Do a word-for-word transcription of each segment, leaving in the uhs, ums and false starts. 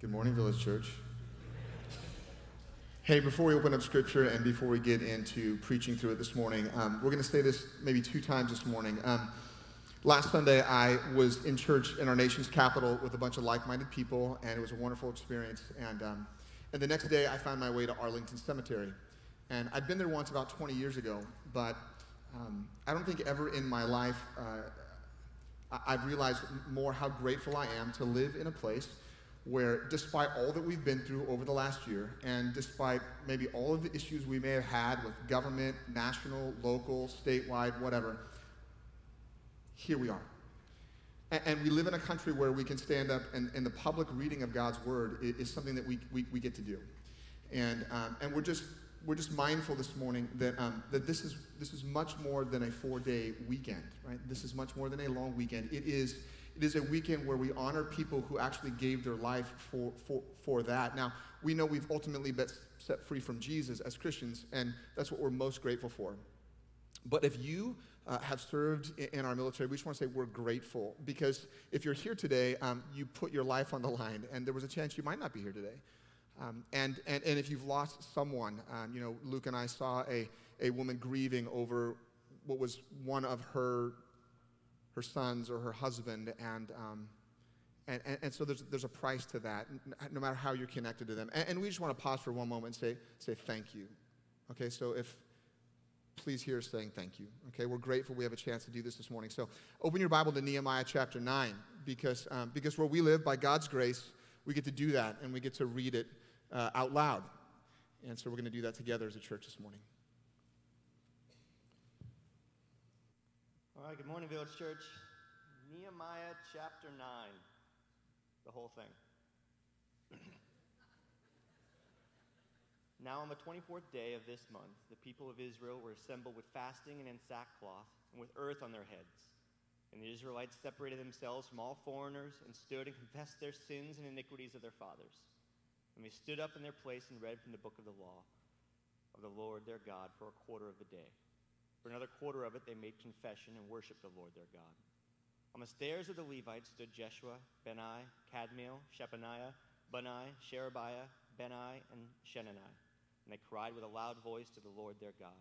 Good morning, Village Church. Hey, before we open up scripture and before we get into preaching through it this morning, um, we're going to say this maybe two times this morning. Um, last Sunday, I was in church in our nation's capital with a bunch of like-minded people, and it was a wonderful experience. And um, and the next day, I found my way to Arlington Cemetery. And I'd been there once about twenty years ago, but um, I don't think ever in my life uh, I've realized more how grateful I am to live in a place where despite all that we've been through over the last year, and despite maybe all of the issues we may have had with government, national, local, statewide, whatever, here we are. And, and we live in a country where we can stand up and, and the public reading of God's word is, is something that we, we, we get to do. And um, and we're just we're just mindful this morning that um, that this is this is much more than a four-day weekend, right? This is much more than a long weekend. It is. It is a weekend where we honor people who actually gave their life for, for, for that. Now, we know we've ultimately been set free from Jesus as Christians, and that's what we're most grateful for. But if you uh, have served in our military, we just want to say we're grateful, because if you're here today, um, you put your life on the line, and there was a chance you might not be here today. Um, and, and, and if you've lost someone, um, you know, Luke and I saw a, a woman grieving over what was one of her her sons or her husband, and um, and, and and so there's there's a price to that, no matter how you're connected to them. And, and we just want to pause for one moment and say say thank you. Okay, so if please hear us saying thank you. Okay, we're grateful we have a chance to do this this morning. So open your Bible to Nehemiah chapter nine, because um, because where we live by God's grace, we get to do that and we get to read it uh, out loud. And so we're going to do that together as a church this morning. All right, good morning, Village Church. Nehemiah chapter nine, the whole thing. Now on the twenty-fourth day of this month, the people of Israel were assembled with fasting and in sackcloth and with earth on their heads. And the Israelites separated themselves from all foreigners and stood and confessed their sins and iniquities of their fathers. And they stood up in their place and read from the book of the law of the Lord their God for a quarter of the day. For another quarter of it, they made confession and worshiped the Lord their God. On the stairs of the Levites stood Jeshua, Benai, Kadmiel, Shebaniah, Benai, Sherebiah, Benai, and Shenani. And they cried with a loud voice to the Lord their God.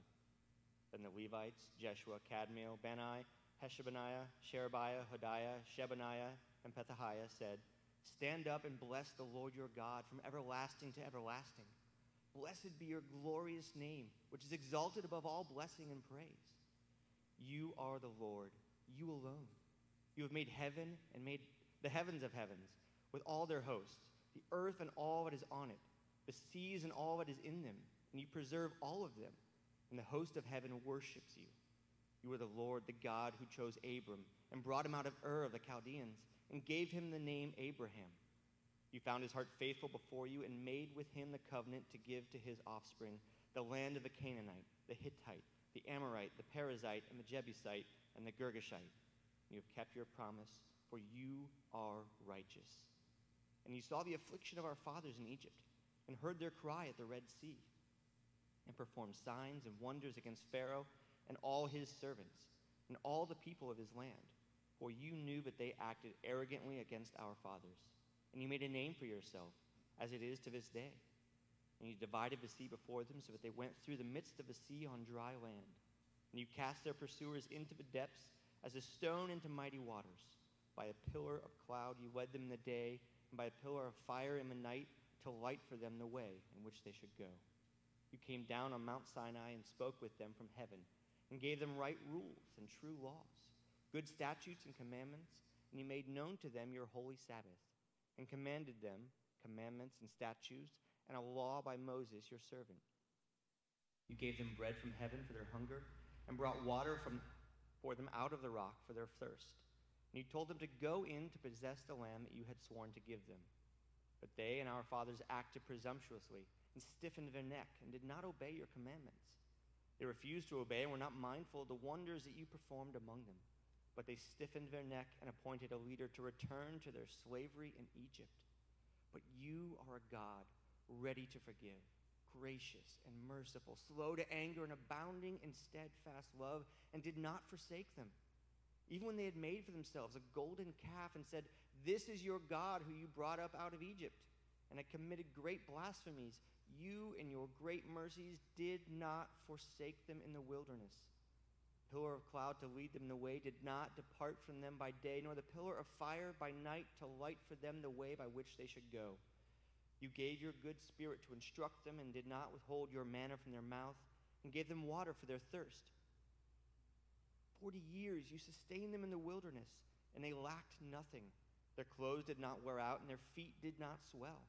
Then the Levites, Jeshua, Kadmiel, Benai, Heshebaniah, Sherebiah, Hodiah, Shebaniah, and Pethahiah said, "Stand up and bless the Lord your God from everlasting to everlasting. Blessed be your glorious name, which is exalted above all blessing and praise. You are the Lord, you alone. You have made heaven and made the heavens of heavens with all their hosts, the earth and all that is on it, the seas and all that is in them, and you preserve all of them, and the host of heaven worships you. You are the Lord, the God who chose Abram and brought him out of Ur of the Chaldeans and gave him the name Abraham. You found his heart faithful before you and made with him the covenant to give to his offspring the land of the Canaanite, the Hittite, the Amorite, the Perizzite, and the Jebusite, and the Girgashite. And you have kept your promise, for you are righteous. And you saw the affliction of our fathers in Egypt and heard their cry at the Red Sea and performed signs and wonders against Pharaoh and all his servants and all the people of his land, for you knew that they acted arrogantly against our fathers. And you made a name for yourself, as it is to this day. And you divided the sea before them so that they went through the midst of the sea on dry land. And you cast their pursuers into the depths as a stone into mighty waters. By a pillar of cloud you led them in the day, and by a pillar of fire in the night to light for them the way in which they should go. You came down on Mount Sinai and spoke with them from heaven, and gave them right rules and true laws, good statutes and commandments, and you made known to them your holy Sabbath. And commanded them commandments and statutes and a law by Moses your servant. You gave them bread from heaven for their hunger and brought water from, for them out of the rock for their thirst. And you told them to go in to possess the land that you had sworn to give them. But they and our fathers acted presumptuously and stiffened their neck and did not obey your commandments. They refused to obey and were not mindful of the wonders that you performed among them. But they stiffened their neck and appointed a leader to return to their slavery in Egypt. But you are a God ready to forgive, gracious and merciful, slow to anger and abounding in steadfast love, and did not forsake them. Even when they had made for themselves a golden calf and said, "This is your God who you brought up out of Egypt," and had committed great blasphemies, you in your great mercies did not forsake them in the wilderness. The pillar of cloud to lead them the way did not depart from them by day, nor the pillar of fire by night to light for them the way by which they should go. You gave your good spirit to instruct them and did not withhold your manna from their mouth, and gave them water for their thirst. Forty years you sustained them in the wilderness, and they lacked nothing. Their clothes did not wear out, and their feet did not swell.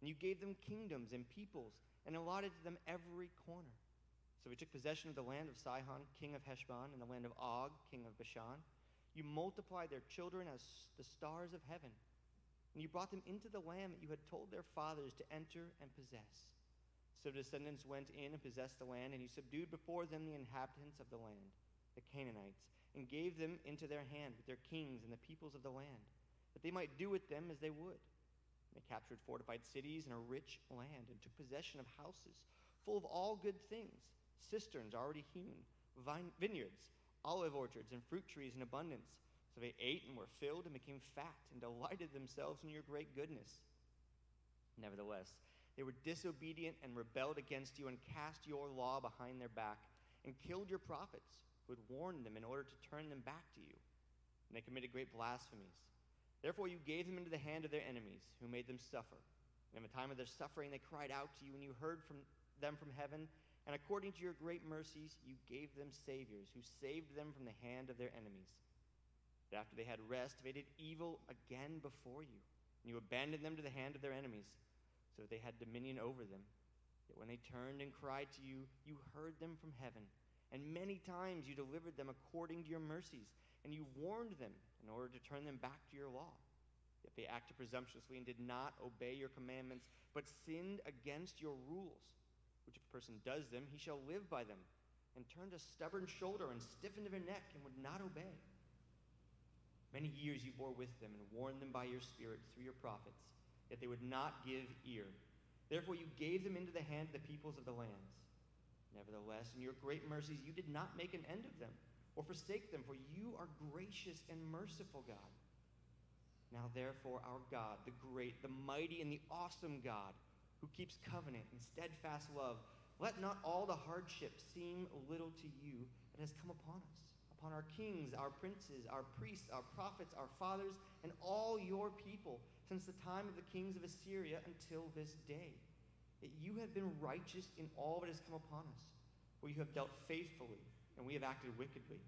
And you gave them kingdoms and peoples, and allotted to them every corner. So we took possession of the land of Sihon, king of Heshbon, and the land of Og, king of Bashan. You multiplied their children as the stars of heaven, and you brought them into the land that you had told their fathers to enter and possess. So the descendants went in and possessed the land, and you subdued before them the inhabitants of the land, the Canaanites, and gave them into their hand with their kings and the peoples of the land, that they might do with them as they would. They captured fortified cities and a rich land, and took possession of houses full of all good things, cisterns already hewn, vine- vineyards, olive orchards, and fruit trees in abundance. So they ate and were filled and became fat and delighted themselves in your great goodness. Nevertheless, they were disobedient and rebelled against you and cast your law behind their back and killed your prophets who had warned them in order to turn them back to you. And they committed great blasphemies. Therefore you gave them into the hand of their enemies, who made them suffer. And in the time of their suffering they cried out to you, and you heard from them from heaven. And according to your great mercies you gave them saviors, who saved them from the hand of their enemies. But after they had rest, they did evil again before you, and you abandoned them to the hand of their enemies, so that they had dominion over them. Yet when they turned and cried to you, you heard them from heaven, and many times you delivered them according to your mercies, and you warned them in order to turn them back to your law. Yet they acted presumptuously and did not obey your commandments, but sinned against your rules. Which if a person does them, he shall live by them, and turned a stubborn shoulder and stiffened their neck and would not obey. Many years you bore with them and warned them by your spirit through your prophets, yet they would not give ear. Therefore you gave them into the hand of the peoples of the lands. Nevertheless, in your great mercies you did not make an end of them or forsake them, for you are gracious and merciful God. Now therefore our God, the great, the mighty, and the awesome God, who keeps covenant and steadfast love, let not all the hardships seem little to you that has come upon us, upon our kings, our princes, our priests, our prophets, our fathers, and all your people, since the time of the kings of Assyria until this day. That you have been righteous in all that has come upon us, for you have dealt faithfully, and we have acted wickedly.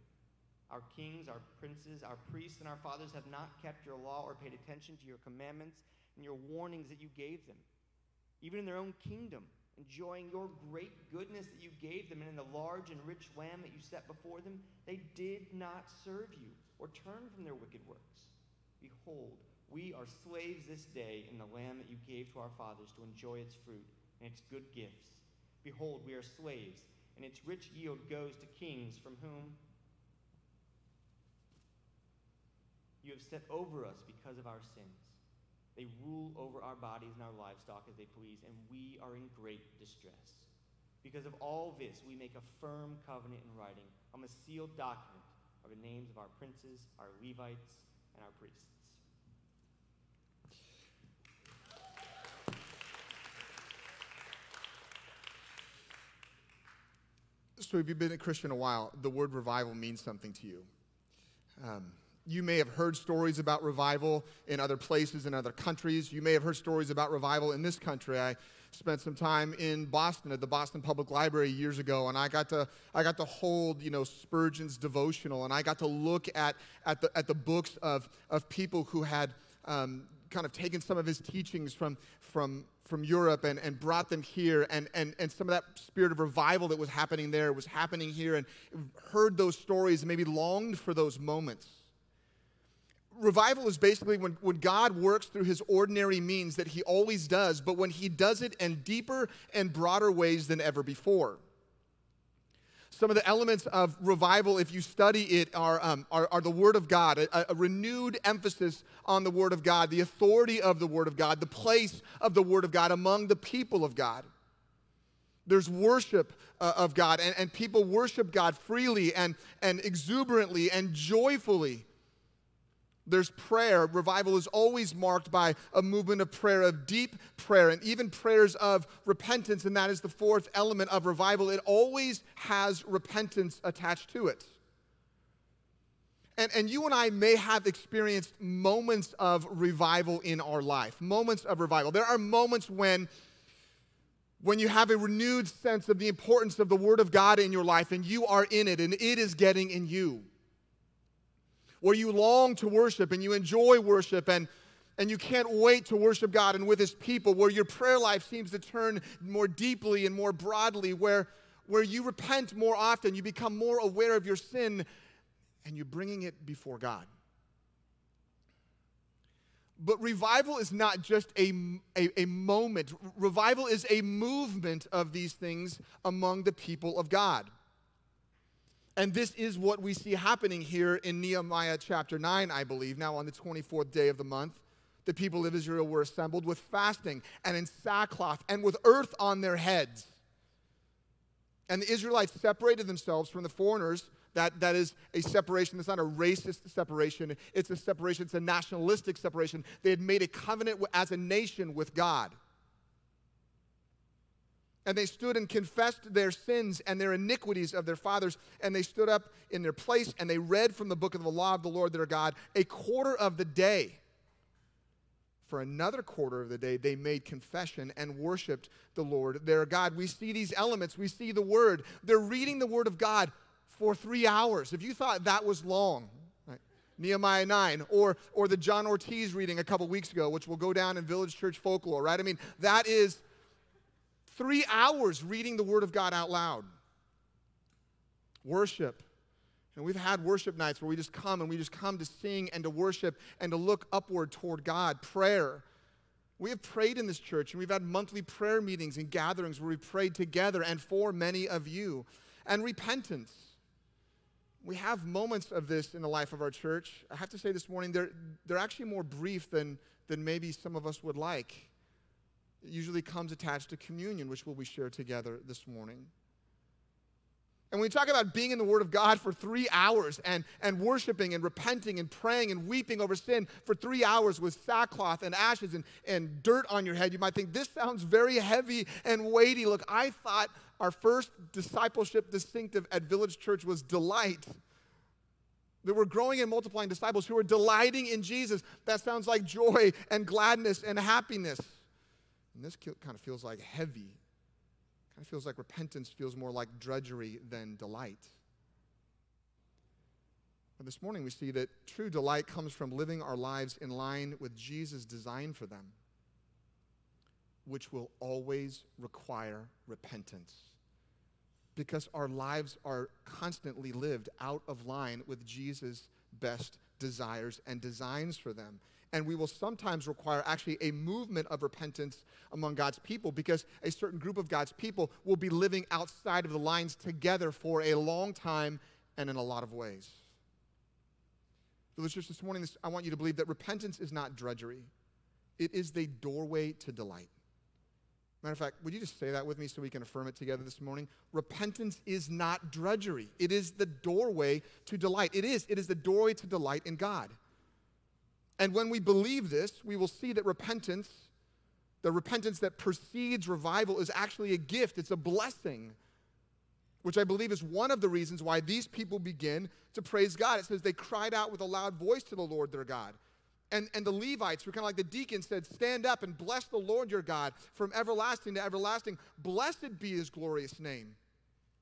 Our kings, our princes, our priests, and our fathers have not kept your law or paid attention to your commandments and your warnings that you gave them. Even in their own kingdom, enjoying your great goodness that you gave them, and in the large and rich land that you set before them, they did not serve you or turn from their wicked works. Behold, we are slaves this day in the land that you gave to our fathers to enjoy its fruit and its good gifts. Behold, we are slaves, and its rich yield goes to kings from whom you have set over us because of our sins. They rule over our bodies and our livestock as they please, and we are in great distress. Because of all this, we make a firm covenant in writing on a sealed document of the names of our princes, our Levites, and our priests. So if you've been a Christian a while, the word revival means something to you. Um, You may have heard stories about revival in other places, in other countries. You may have heard stories about revival in this country. I spent some time in Boston at the Boston Public Library years ago, and I got to I got to hold, you know, Spurgeon's devotional, and I got to look at at the at the books of of people who had um, kind of taken some of his teachings from from from Europe and, and brought them here, and and and some of that spirit of revival that was happening there was happening here, and heard those stories and maybe longed for those moments. Revival is basically when, when God works through his ordinary means that he always does, but when he does it in deeper and broader ways than ever before. Some of the elements of revival, if you study it, are um, are, are the Word of God, a, a renewed emphasis on the Word of God, the authority of the Word of God, the place of the Word of God among the people of God. There's worship uh, of God, and, and people worship God freely and, and exuberantly and joyfully. There's prayer. Revival is always marked by a movement of prayer, of deep prayer, and even prayers of repentance, and that is the fourth element of revival. It always has repentance attached to it. And, and you and I may have experienced moments of revival in our life, moments of revival. There are moments when, when you have a renewed sense of the importance of the Word of God in your life, and you are in it, and it is getting in you. Where you long to worship and you enjoy worship and, and you can't wait to worship God and with His people, where your prayer life seems to turn more deeply and more broadly, where, where you repent more often, you become more aware of your sin, and you're bringing it before God. But revival is not just a, a, a moment. Revival is a movement of these things among the people of God. And this is what we see happening here in Nehemiah chapter nine, I believe. Now on the twenty-fourth day of the month, the people of Israel were assembled with fasting and in sackcloth and with earth on their heads. And the Israelites separated themselves from the foreigners. That, that is a separation. That's not a racist separation. It's a separation. It's a nationalistic separation. They had made a covenant as a nation with God. And they stood and confessed their sins and their iniquities of their fathers, and they stood up in their place, and they read from the book of the law of the Lord their God a quarter of the day. For another quarter of the day, they made confession and worshiped the Lord their God. We see these elements. We see the Word. They're reading the Word of God for three hours. If you thought that was long, right? Nehemiah nine, or, or the John Ortiz reading a couple weeks ago, which will go down in Village Church folklore, right? I mean, that is Three hours reading the Word of God out loud. Worship. And we've had worship nights where we just come and we just come to sing and to worship and to look upward toward God. Prayer. We have prayed in this church, and we've had monthly prayer meetings and gatherings where we prayed together and for many of you. And repentance. We have moments of this in the life of our church. I have to say this morning, they're, they're actually more brief than, than maybe some of us would like. It usually comes attached to communion, which we'll be shared together this morning. And when we talk about being in the Word of God for three hours and, and worshiping and repenting and praying and weeping over sin for three hours with sackcloth and ashes and, and dirt on your head, you might think, this sounds very heavy and weighty. Look, I thought our first discipleship distinctive at Village Church was delight. That we're growing and multiplying disciples who are delighting in Jesus. That sounds like joy and gladness and happiness. And this kind of feels like heavy. It kind of feels like repentance feels more like drudgery than delight. But this morning we see that true delight comes from living our lives in line with Jesus' design for them, which will always require repentance, because our lives are constantly lived out of line with Jesus' best desires and designs for them. And we will sometimes require actually a movement of repentance among God's people, because a certain group of God's people will be living outside of the lines together for a long time and in a lot of ways. Village Church, this morning, I want you to believe that repentance is not drudgery. It is the doorway to delight. Matter of fact, would you just say that with me so we can affirm it together this morning? Repentance is not drudgery. It is the doorway to delight. It is. It is the doorway to delight in God. And when we believe this, we will see that repentance, the repentance that precedes revival, is actually a gift. It's a blessing, which I believe is one of the reasons why these people begin to praise God. It says they cried out with a loud voice to the Lord their God. And, and the Levites, who are kind of like the deacons, said, stand up and bless the Lord your God from everlasting to everlasting. Blessed be his glorious name,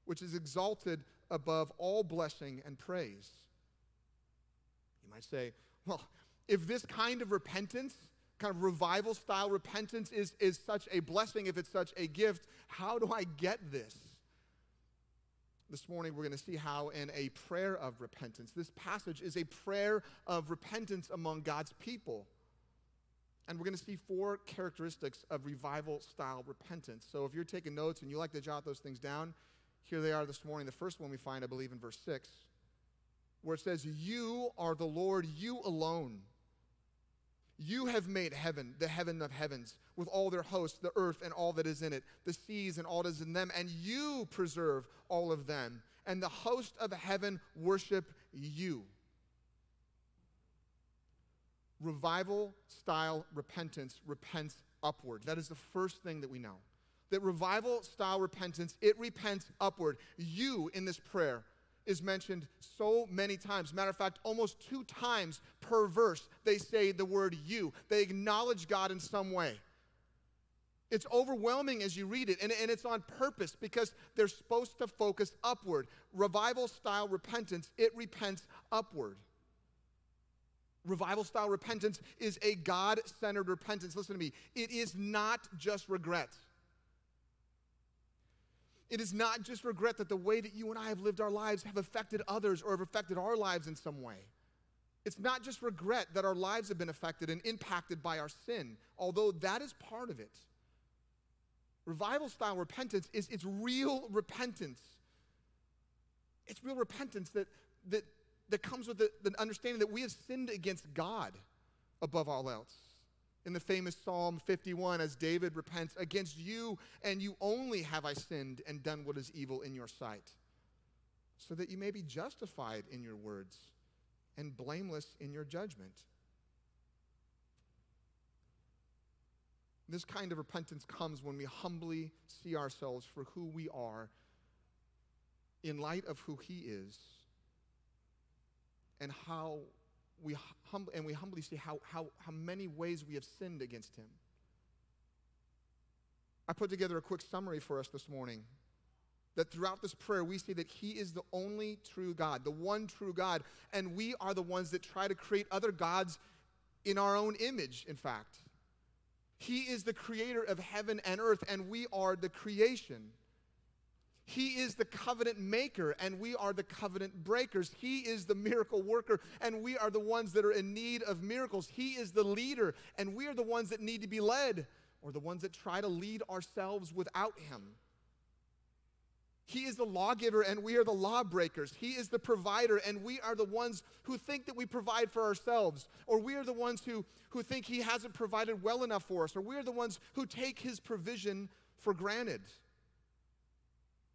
which is exalted above all blessing and praise. You might say, well, if this kind of repentance, kind of revival-style repentance is, is such a blessing, if it's such a gift, how do I get this? This morning we're going to see how in a prayer of repentance. This passage is a prayer of repentance among God's people. And we're going to see four characteristics of revival-style repentance. So if you're taking notes and you like to jot those things down, here they are this morning. The first one we find, I believe, in verse six, where it says, you are the Lord, you alone. You have made heaven, the heaven of heavens, with all their hosts, the earth and all that is in it, the seas and all that is in them, and you preserve all of them, and the host of heaven worship you. revival-style repentance repents upward. That is the first thing that we know. That revival-style repentance, it repents upward. You in this prayer is mentioned so many times. Matter of fact, almost two times per verse, they say the word you. They acknowledge God in some way. It's overwhelming as you read it, and, and it's on purpose because they're supposed to focus upward. Revival-style repentance, it repents upward. Revival-style repentance is a God-centered repentance. Listen to me. It is not just regret. It is not just regret that the way that you and I have lived our lives have affected others or have affected our lives in some way. It's not just regret that our lives have been affected and impacted by our sin, although that is part of it. Revival-style repentance is it's real repentance. It's real repentance that, that, that comes with the, the understanding that we have sinned against God above all else. In the famous Psalm fifty-one, as David repents, against you and you only have I sinned and done what is evil in your sight, so that you may be justified in your words and blameless in your judgment. This kind of repentance comes when we humbly see ourselves for who we are in light of who he is, and how we humbly, and we humbly see how, how, how many ways we have sinned against him. I put together a quick summary for us this morning, that throughout this prayer we see that he is the only true God, the one true God, and we are the ones that try to create other gods in our own image, in fact. He is the creator of heaven and earth, and we are the creation. He is the covenant maker, and we are the covenant breakers. He is the miracle worker, and we are the ones that are in need of miracles. He is the leader, and we are the ones that need to be led, or the ones that try to lead ourselves without him. He is the lawgiver, and we are the lawbreakers. He is the provider, and we are the ones who think that we provide for ourselves, or we are the ones who, who think he hasn't provided well enough for us, or we are the ones who take his provision for granted.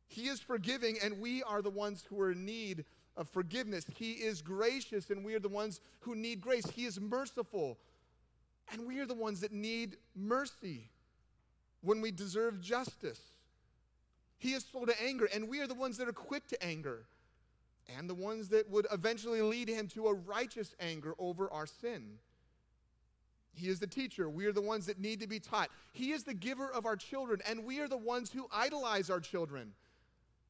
He is forgiving, and we are the ones who are in need of forgiveness. He is gracious, and we are the ones who need grace. He is merciful, and we are the ones that need mercy when we deserve justice. He is slow to anger, and we are the ones that are quick to anger, and the ones that would eventually lead him to a righteous anger over our sin. He is the teacher. We are the ones that need to be taught. He is the giver of our children, and we are the ones who idolize our children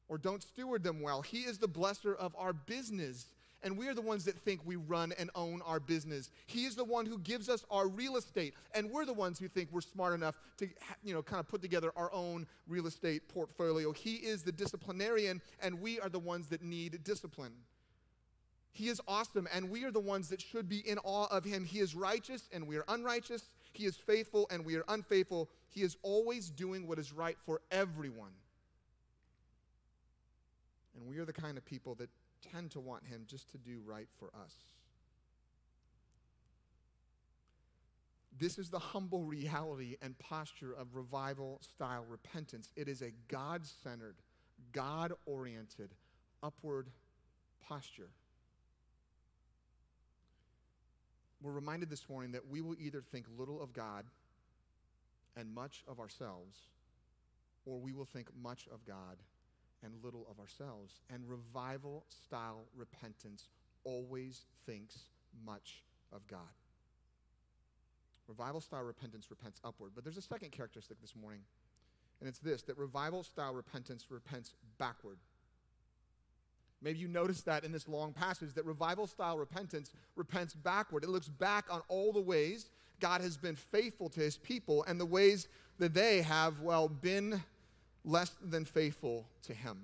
or don't steward them well. He is the blesser of our business, and we are the ones that think we run and own our business. He is the one who gives us our real estate, and we're the ones who think we're smart enough to, you know, kind of put together our own real estate portfolio. He is the disciplinarian, and we are the ones that need discipline. He is awesome, and we are the ones that should be in awe of him. He is righteous, and we are unrighteous. He is faithful, and we are unfaithful. He is always doing what is right for everyone. And we are the kind of people that tend to want him just to do right for us. This is the humble reality and posture of revival-style repentance. It is a God-centered, God-oriented, upward posture. We're reminded this morning that we will either think little of God and much of ourselves, or we will think much of God and little of ourselves. And revival-style repentance always thinks much of God. Revival-style repentance repents upward. But there's a second characteristic this morning, and it's this, that revival-style repentance repents backward. Maybe you noticed that in this long passage, that revival-style repentance repents backward. It looks back on all the ways God has been faithful to his people and the ways that they have, well, been less than faithful to him.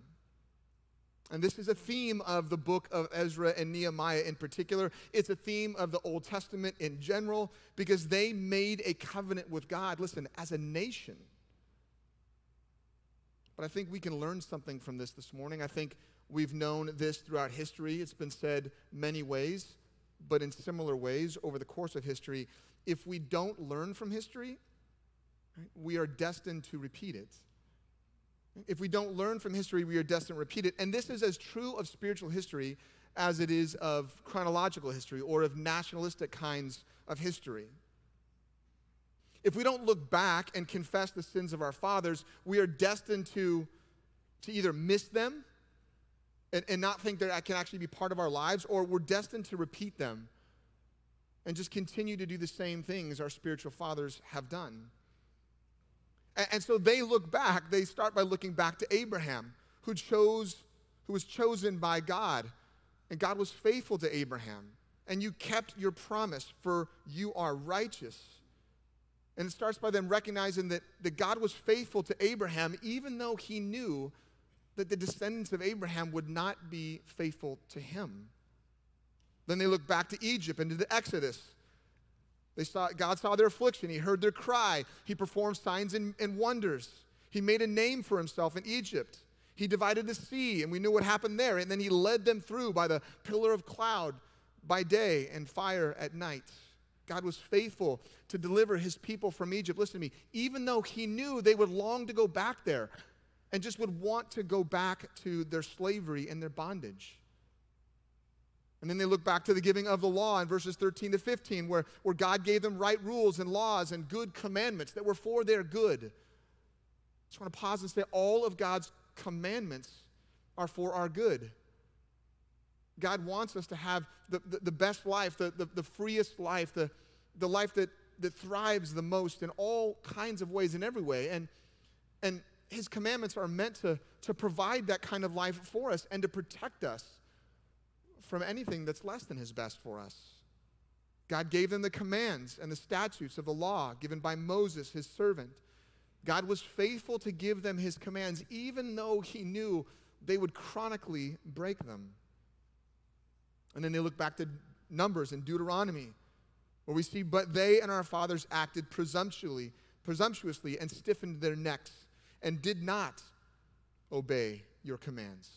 And this is a theme of the book of Ezra and Nehemiah in particular. It's a theme of the Old Testament in general, because they made a covenant with God, listen, as a nation. But I think we can learn something from this this morning. I think we've known this throughout history. It's been said many ways, but in similar ways over the course of history. If we don't learn from history, right, we are destined to repeat it. If we don't learn from history, we are destined to repeat it. And this is as true of spiritual history as it is of chronological history or of nationalistic kinds of history. If we don't look back and confess the sins of our fathers, we are destined to, to either miss them and, and not think that it can actually be part of our lives, or we're destined to repeat them and just continue to do the same things our spiritual fathers have done. And, and so they look back. They start by looking back to Abraham, who chose, who was chosen by God. And God was faithful to Abraham. And you kept your promise, for you are righteous. And it starts by them recognizing that, that God was faithful to Abraham, even though he knew that the descendants of Abraham would not be faithful to him. Then they look back to Egypt and to the Exodus. They saw, God saw their affliction. He heard their cry. He performed signs and, and wonders. He made a name for himself in Egypt. He divided the sea, and we knew what happened there. And then he led them through by the pillar of cloud by day and fire at night. God was faithful to deliver his people from Egypt. Listen to me. Even though he knew they would long to go back there and just would want to go back to their slavery and their bondage. And then they look back to the giving of the law in verses thirteen to fifteen, where, where God gave them right rules and laws and good commandments that were for their good. I just want to pause and say all of God's commandments are for our good. God wants us to have the, the, the best life, the, the, the freest life, the, the life that, that thrives the most in all kinds of ways, in every way. And, and his commandments are meant to, to provide that kind of life for us and to protect us from anything that's less than his best for us. God gave them the commands and the statutes of the law given by Moses, his servant. God was faithful to give them his commands, even though he knew they would chronically break them. And then they look back to Numbers and Deuteronomy, where we see, but they and our fathers acted presumptuously, presumptuously and stiffened their necks and did not obey your commands.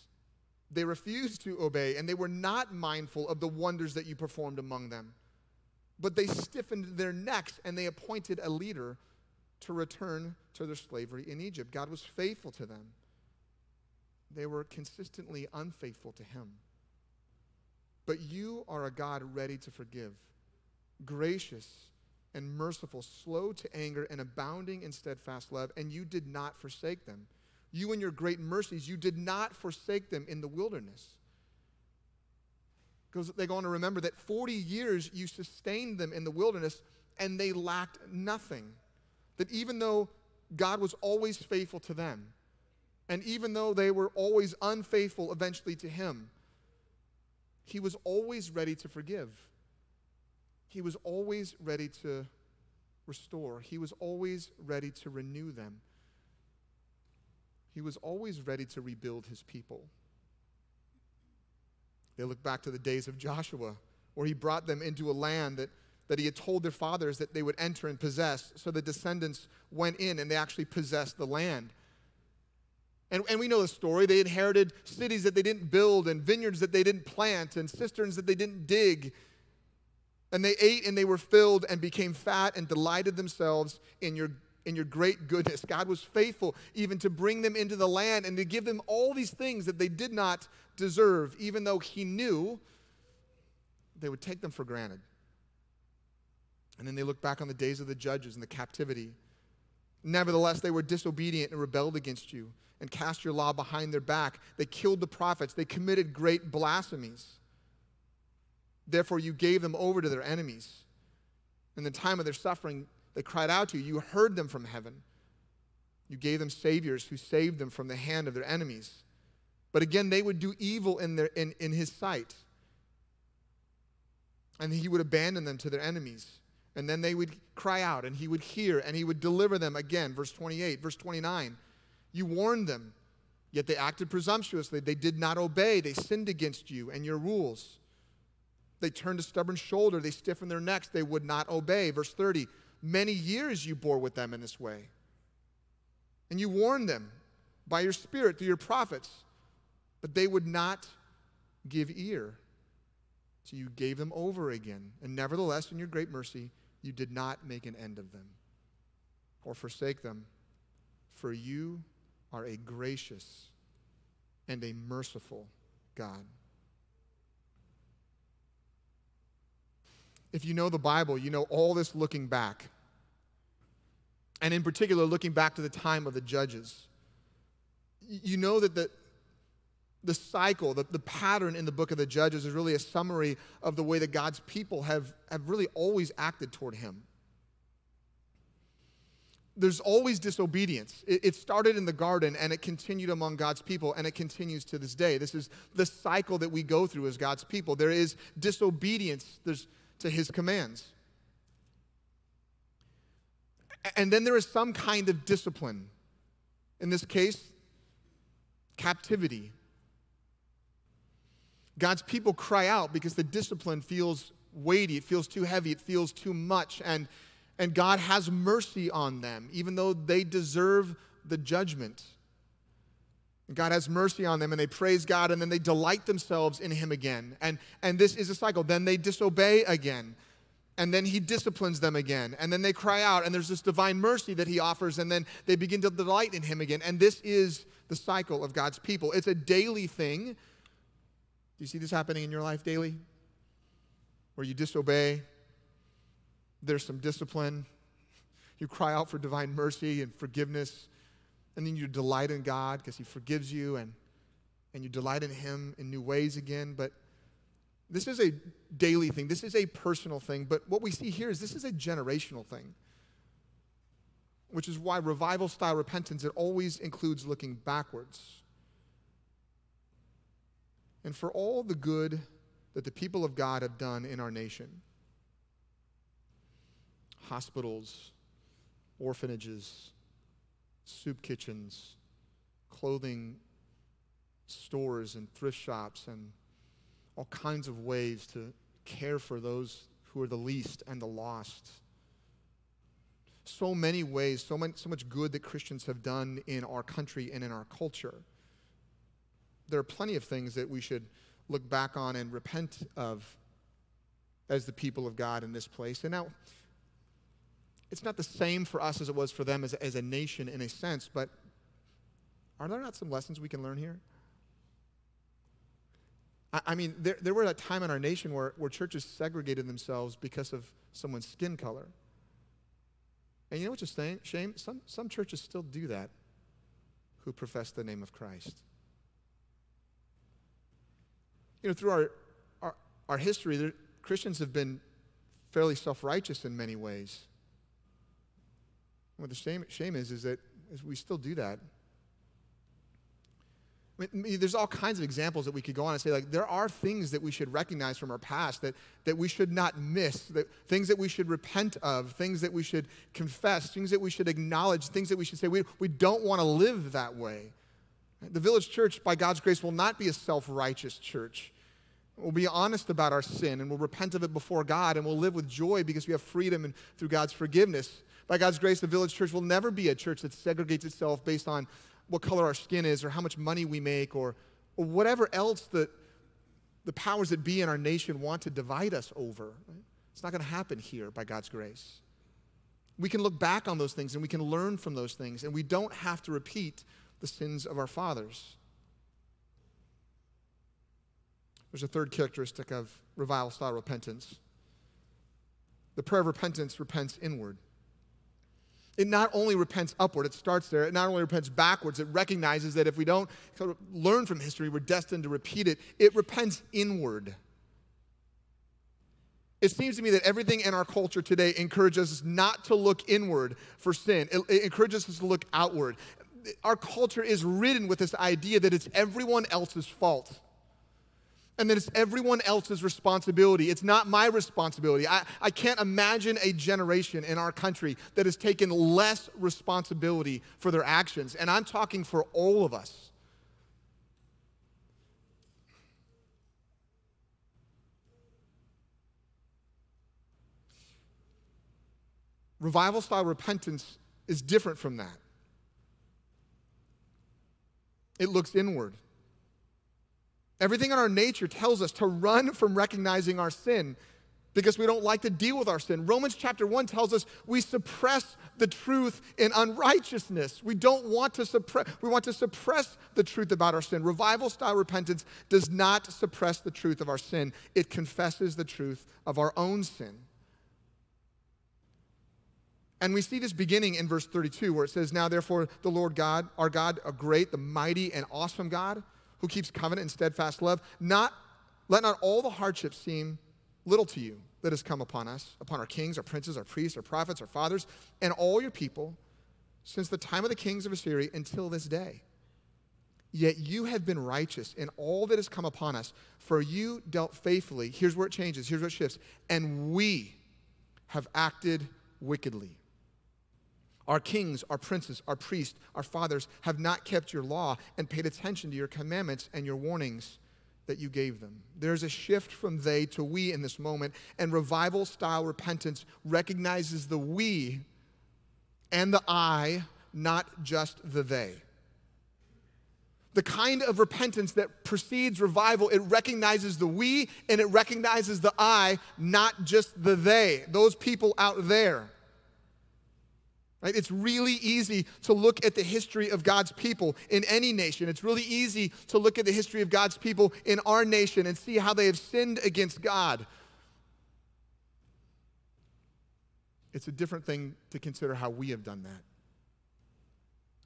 They refused to obey, and they were not mindful of the wonders that you performed among them. But they stiffened their necks, and they appointed a leader to return to their slavery in Egypt. God was faithful to them. They were consistently unfaithful to him. But you are a God ready to forgive, gracious and merciful, slow to anger and abounding in steadfast love, and you did not forsake them. You and your great mercies, you did not forsake them in the wilderness. Because they go on to remember that forty years you sustained them in the wilderness, and they lacked nothing. That even though God was always faithful to them, and even though they were always unfaithful eventually to him, he was always ready to forgive. He was always ready to restore. He was always ready to renew them. He was always ready to rebuild his people. They look back to the days of Joshua, where he brought them into a land that, that he had told their fathers that they would enter and possess. So the descendants went in and they actually possessed the land. And, and we know the story. They inherited cities that they didn't build and vineyards that they didn't plant and cisterns that they didn't dig. And they ate and they were filled and became fat and delighted themselves in your, in your great goodness. God was faithful even to bring them into the land and to give them all these things that they did not deserve, even though he knew they would take them for granted. And then they look back on the days of the judges and the captivity. Nevertheless, they were disobedient and rebelled against you and cast your law behind their back. They killed the prophets. They committed great blasphemies. Therefore, you gave them over to their enemies. In the time of their suffering, they cried out to you. You heard them from heaven. You gave them saviors who saved them from the hand of their enemies. But again, they would do evil in their, in, in his sight. And he would abandon them to their enemies. And then they would cry out, and he would hear, and he would deliver them again. Verse twenty-eight, verse twenty-nine. You warned them, yet they acted presumptuously. They did not obey. They sinned against you and your rules. They turned a stubborn shoulder. They stiffened their necks. They would not obey. Verse thirty, many years you bore with them in this way. And you warned them by your spirit through your prophets, but they would not give ear. So you gave them over again. And nevertheless, in your great mercy, you did not make an end of them or forsake them. For you are a gracious and a merciful God. if you know the Bible, you know all this looking back. And in particular, looking back to the time of the Judges. You know that the, the cycle, the, the pattern in the book of the Judges is really a summary of the way that God's people have, have really always acted toward him. There's always disobedience. It started in the garden, and it continued among God's people, and it continues to this day. This is the cycle that we go through as God's people. There is disobedience to his commands. And then there is some kind of discipline. In this case, captivity. God's people cry out because the discipline feels weighty. It feels too heavy. It feels too much. And And God has mercy on them, even though they deserve the judgment. And God has mercy on them, and they praise God, and then they delight themselves in him again. And, and this is a cycle. Then they disobey again, and then he disciplines them again, and then they cry out, and there's this divine mercy that he offers, and then they begin to delight in him again. And this is the cycle of God's people. It's a daily thing. Do you see this happening in your life daily? Where you disobey, there's some discipline. You cry out for divine mercy and forgiveness. And then you delight in God because he forgives you, and, and you delight in him in new ways again. But this is a daily thing. This is a personal thing. But what we see here is this is a generational thing, which is why revival-style repentance, it always includes looking backwards. And for all the good that the people of God have done in our nation, hospitals, orphanages, soup kitchens, clothing stores and thrift shops, and all kinds of ways to care for those who are the least and the lost. So many ways, so much, so much good that Christians have done in our country and in our culture. There are plenty of things that we should look back on and repent of as the people of God in this place. And now, it's not the same for us as it was for them as, as a nation in a sense, but are there not some lessons we can learn here? I, I mean, there, there were a time in our nation where, where churches segregated themselves because of someone's skin color. And you know what's a shame? shame? Some, some churches still do that who profess the name of Christ. You know, through our, our, our history, there, Christians have been fairly self-righteous in many ways. What the shame, shame is, is that is we still do that. I mean, there's all kinds of examples that we could go on and say, like, there are things that we should recognize from our past that, that we should not miss, that, things that we should repent of, things that we should confess, things that we should acknowledge, things that we should say, we, we don't want to live that way. The Village Church, by God's grace, will not be a self-righteous church. We'll be honest about our sin, and we'll repent of it before God, and we'll live with joy because we have freedom and through God's forgiveness. By God's grace, the Village Church will never be a church that segregates itself based on what color our skin is or how much money we make or, or whatever else that the powers that be in our nation want to divide us over. It's not going to happen here by God's grace. We can look back on those things, and we can learn from those things, and we don't have to repeat the sins of our fathers. There's a third characteristic of revival-style repentance. The prayer of repentance repents inward. It not only repents upward, it starts there, it not only repents backwards, it recognizes that if we don't sort of learn from history, we're destined to repeat it. It repents inward. It seems to me that everything in our culture today encourages us not to look inward for sin. It, it encourages us to look outward. Our culture is ridden with this idea that it's everyone else's fault. And that it's everyone else's responsibility. It's not my responsibility. I, I can't imagine a generation in our country that has taken less responsibility for their actions. And I'm talking for all of us. Revival-style repentance is different from that. It looks inward. Everything in our nature tells us to run from recognizing our sin because we don't like to deal with our sin. Romans chapter one tells us we suppress the truth in unrighteousness. We don't want to suppress, we want to suppress the truth about our sin. Revival-style repentance does not suppress the truth of our sin. It confesses the truth of our own sin. And we see this beginning in verse thirty-two, where it says, "Now therefore the Lord God, our God, a great, the mighty and awesome God, who keeps covenant and steadfast love, not let not all the hardships seem little to you that has come upon us, upon our kings, our princes, our priests, our prophets, our fathers, and all your people, since the time of the kings of Assyria until this day. Yet you have been righteous in all that has come upon us, for you dealt faithfully." Here's where it changes, here's where it shifts. "And we have acted wickedly. Our kings, our princes, our priests, our fathers have not kept your law and paid attention to your commandments and your warnings that you gave them." There's a shift from they to we in this moment, and revival-style repentance recognizes the we and the I, not just the they. The kind of repentance that precedes revival, it recognizes the we and it recognizes the I, not just the they, those people out there. Right? It's really easy to look at the history of God's people in any nation. It's really easy to look at the history of God's people in our nation and see how they have sinned against God. It's a different thing to consider how we have done that.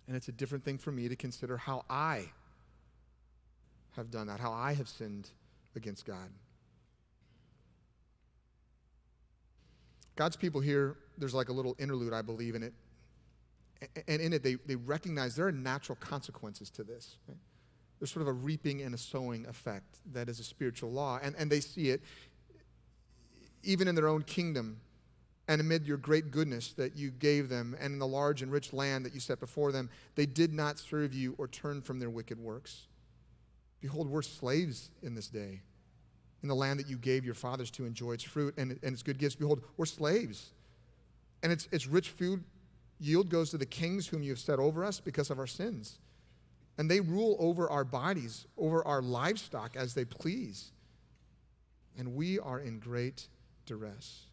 And it's a different thing for me to consider how I have done that, how I have sinned against God. God's people here, there's like a little interlude, I believe, in it. And in it, they, they recognize there are natural consequences to this. Right? There's sort of a reaping and a sowing effect that is a spiritual law. And, and they see it even in their own kingdom, and amid your great goodness that you gave them, and in the large and rich land that you set before them, they did not serve you or turn from their wicked works. Behold, we're slaves in this day, in the land that you gave your fathers to enjoy its fruit and, and its good gifts. Behold, we're slaves. And its, its rich food yield goes to the kings whom you have set over us because of our sins. And they rule over our bodies, over our livestock as they please. And we are in great duress.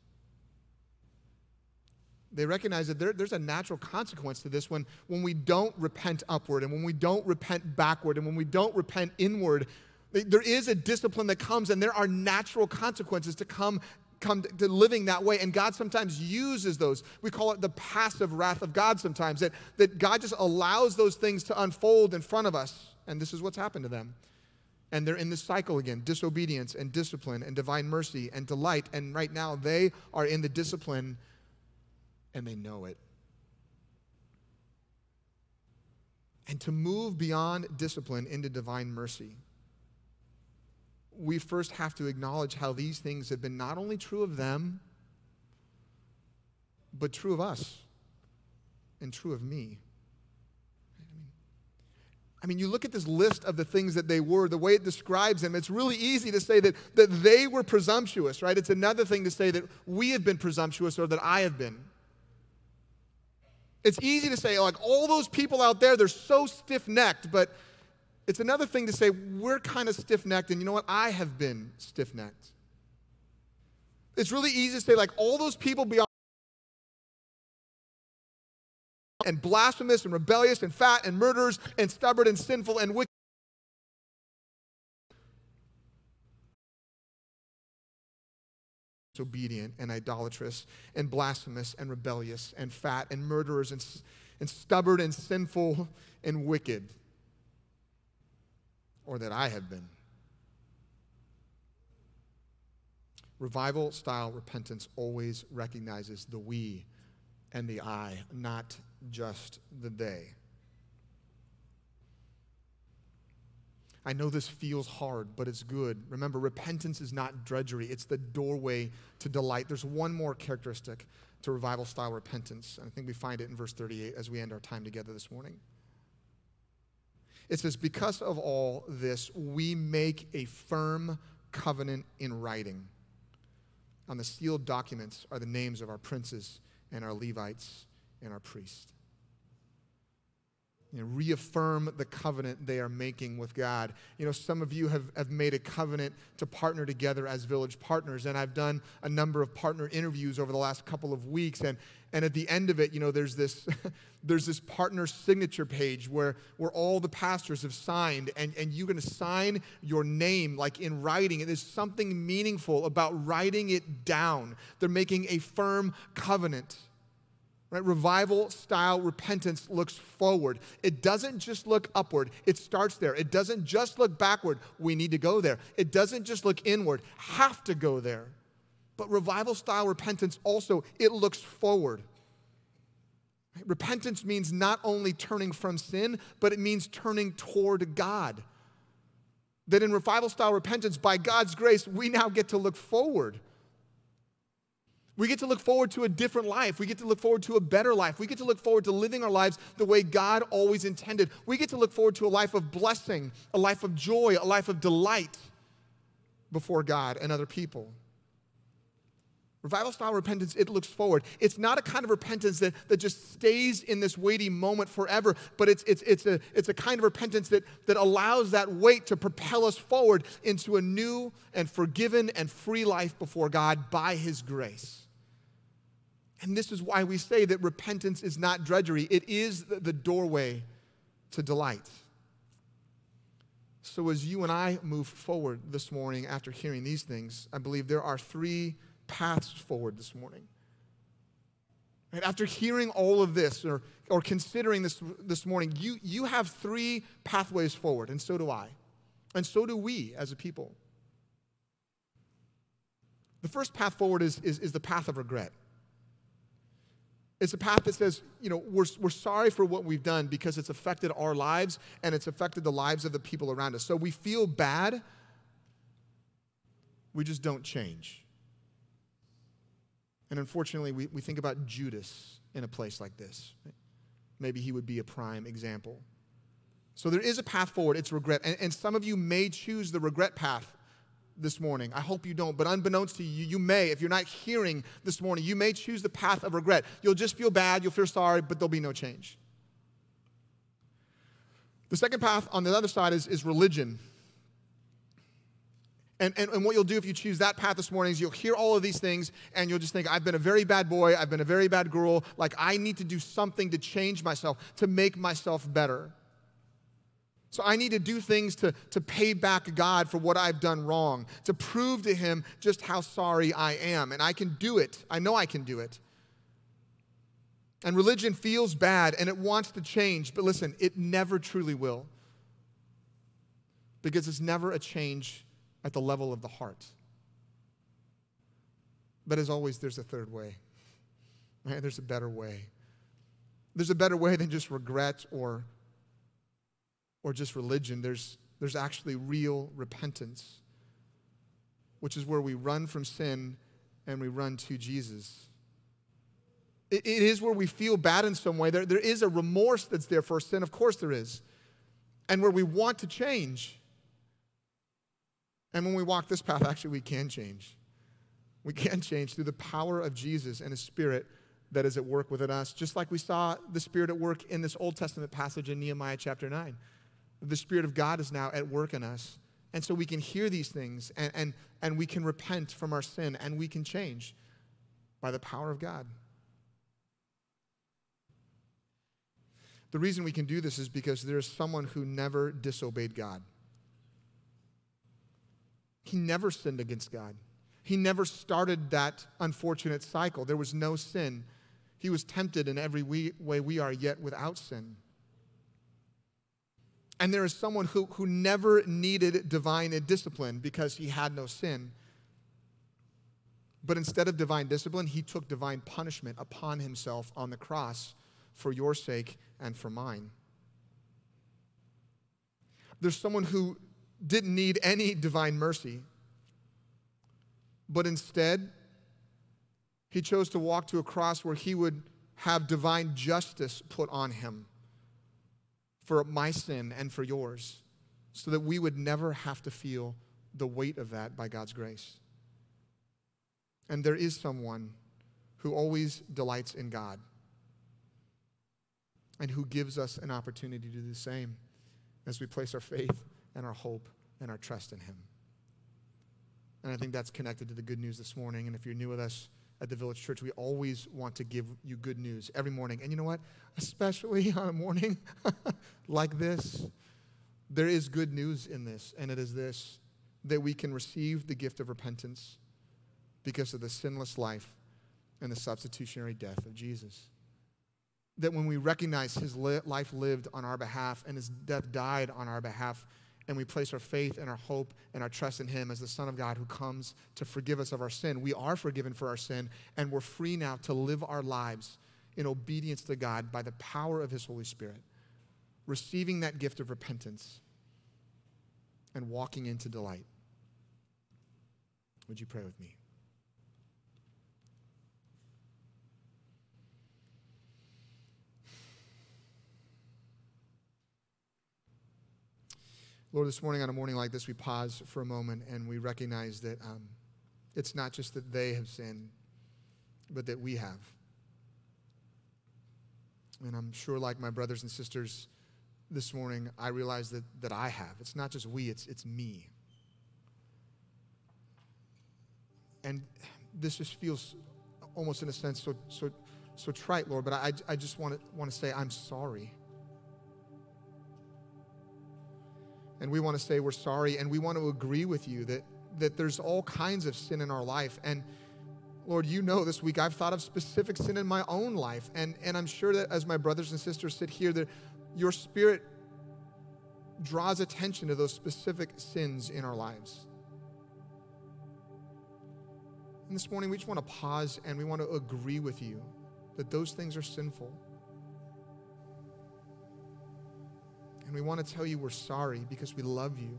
They recognize that there, there's a natural consequence to this when, when we don't repent upward and when we don't repent backward and when we don't repent inward. There is a discipline that comes, and there are natural consequences to come, come to living that way, and God sometimes uses those. We call it the passive wrath of God sometimes, that, that God just allows those things to unfold in front of us, and this is what's happened to them. And they're in this cycle again, disobedience and discipline and divine mercy and delight, and right now they are in the discipline, and they know it. And to move beyond discipline into divine mercy, we first have to acknowledge how these things have been not only true of them, but true of us and true of me. I mean, you look at this list of the things that they were, the way it describes them, it's really easy to say that, that they were presumptuous, right? It's another thing to say that we have been presumptuous or that I have been. It's easy to say, like, all those people out there, they're so stiff-necked, but it's another thing to say, we're kind of stiff-necked, and you know what? I have been stiff-necked. It's really easy to say, like, all those people beyond and blasphemous and rebellious and fat and murderers and stubborn and sinful and wicked. Disobedient and idolatrous and blasphemous and rebellious and fat and murderers and, and stubborn and sinful and wicked. Or that I have been. Revival-style repentance always recognizes the we and the I, not just the they. I know this feels hard, but it's good. Remember, repentance is not drudgery. It's the doorway to delight. There's one more characteristic to revival-style repentance, and I think we find it in verse thirty-eight as we end our time together this morning. It says, because of all this, we make a firm covenant in writing. On the sealed documents are the names of our princes and our Levites and our priests. You know, reaffirm the covenant they are making with God. You know, some of you have, have made a covenant to partner together as village partners, and I've done a number of partner interviews over the last couple of weeks, and, and at the end of it, you know, there's this there's this partner signature page where, where all the pastors have signed, and, and you're going to sign your name, like in writing, and there's something meaningful about writing it down. They're making a firm covenant. Right? Revival style repentance looks forward. It doesn't just look upward. It starts there. It doesn't just look backward. We need to go there. It doesn't just look inward. Have to go there. But revival style repentance also, it looks forward. Right? Repentance means not only turning from sin, but it means turning toward God. That in revival style repentance, by God's grace, we now get to look forward. We get to look forward to a different life. We get to look forward to a better life. We get to look forward to living our lives the way God always intended. We get to look forward to a life of blessing, a life of joy, a life of delight before God and other people. Revival style repentance, it looks forward. It's not a kind of repentance that, that just stays in this weighty moment forever, but it's, it's, it's, a, it's a kind of repentance that, that allows that weight to propel us forward into a new and forgiven and free life before God by His grace. And this is why we say that repentance is not drudgery. It is the doorway to delight. So as you and I move forward this morning after hearing these things, I believe there are three paths forward this morning. And after hearing all of this or, or considering this this morning, you, you have three pathways forward, and so do I. And so do we as a people. The first path forward is, is, is the path of regret. It's a path that says, you know, we're, we're sorry for what we've done because it's affected our lives and it's affected the lives of the people around us. So we feel bad. We just don't change. And unfortunately, we, we think about Judas in a place like this. Maybe he would be a prime example. So there is a path forward. It's regret. And, and some of you may choose the regret path this morning. I hope you don't, but unbeknownst to you, you may, if you're not hearing this morning, you may choose the path of regret. You'll just feel bad, you'll feel sorry, but there'll be no change. The second path on the other side is, is religion. And, and, and what you'll do if you choose that path this morning is you'll hear all of these things and you'll just think, I've been a very bad boy, I've been a very bad girl, like I need to do something to change myself, to make myself better. So I need to do things to, to pay back God for what I've done wrong, to prove to Him just how sorry I am. And I can do it. I know I can do it. And religion feels bad and it wants to change. But listen, it never truly will. Because it's never a change at the level of the heart. But as always, there's a third way. Right? There's a better way. There's a better way than just regret or or just religion. There's, there's actually real repentance, which is where we run from sin and we run to Jesus. It, it is where we feel bad in some way. There, there is a remorse that's there for sin, of course there is, and where we want to change. And when we walk this path, actually we can change. We can change through the power of Jesus and His Spirit that is at work within us, just like we saw the Spirit at work in this Old Testament passage in Nehemiah chapter nine. The Spirit of God is now at work in us. And so we can hear these things and, and, and we can repent from our sin and we can change by the power of God. The reason we can do this is because there is someone who never disobeyed God. He never sinned against God. He never started that unfortunate cycle. There was no sin. He was tempted in every way we are, yet without sin. And there is someone who, who never needed divine discipline because He had no sin. But instead of divine discipline, He took divine punishment upon Himself on the cross for your sake and for mine. There's someone who didn't need any divine mercy, but instead, He chose to walk to a cross where He would have divine justice put on Him for my sin and for yours, so that we would never have to feel the weight of that by God's grace. And there is someone who always delights in God and who gives us an opportunity to do the same as we place our faith and our hope and our trust in Him. And I think that's connected to the good news this morning. And if you're new with us at the Village Church, we always want to give you good news every morning. And you know what? Especially on a morning like this, there is good news in this, and it is this, that we can receive the gift of repentance because of the sinless life and the substitutionary death of Jesus. that when we recognize his li- life lived on our behalf and his death died on our behalf, and we place our faith and our hope and our trust in him as the Son of God who comes to forgive us of our sin, we are forgiven for our sin, and we're free now to live our lives in obedience to God by the power of his Holy Spirit, receiving that gift of repentance and walking into delight. Would you pray with me? Lord, this morning on a morning like this, we pause for a moment and we recognize that um, it's not just that they have sinned, but that we have. And I'm sure, like my brothers and sisters this morning, I realize that that I have. It's not just we, it's it's me. And this just feels almost in a sense so so so trite, Lord, but I I just want to want to say I'm sorry. And we want to say we're sorry, and we want to agree with you that, that there's all kinds of sin in our life. And Lord, you know this week I've thought of specific sin in my own life. And, and I'm sure that as my brothers and sisters sit here, that your Spirit draws attention to those specific sins in our lives. And this morning we just want to pause and we want to agree with you that those things are sinful. And we want to tell you we're sorry because we love you,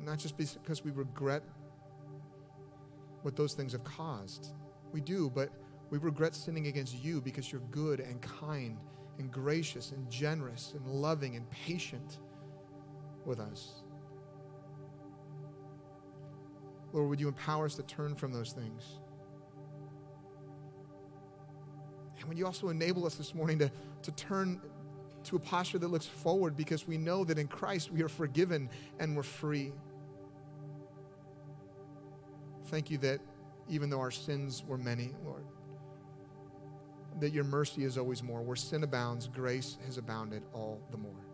not just because we regret what those things have caused. We do, but we regret sinning against you because you're good and kind and gracious and generous and loving and patient with us. Lord, would you empower us to turn from those things? And would you also enable us this morning to, to turn to a posture that looks forward, because we know that in Christ we are forgiven and we're free. Thank you that even though our sins were many, Lord, that your mercy is always more. Where sin abounds, grace has abounded all the more.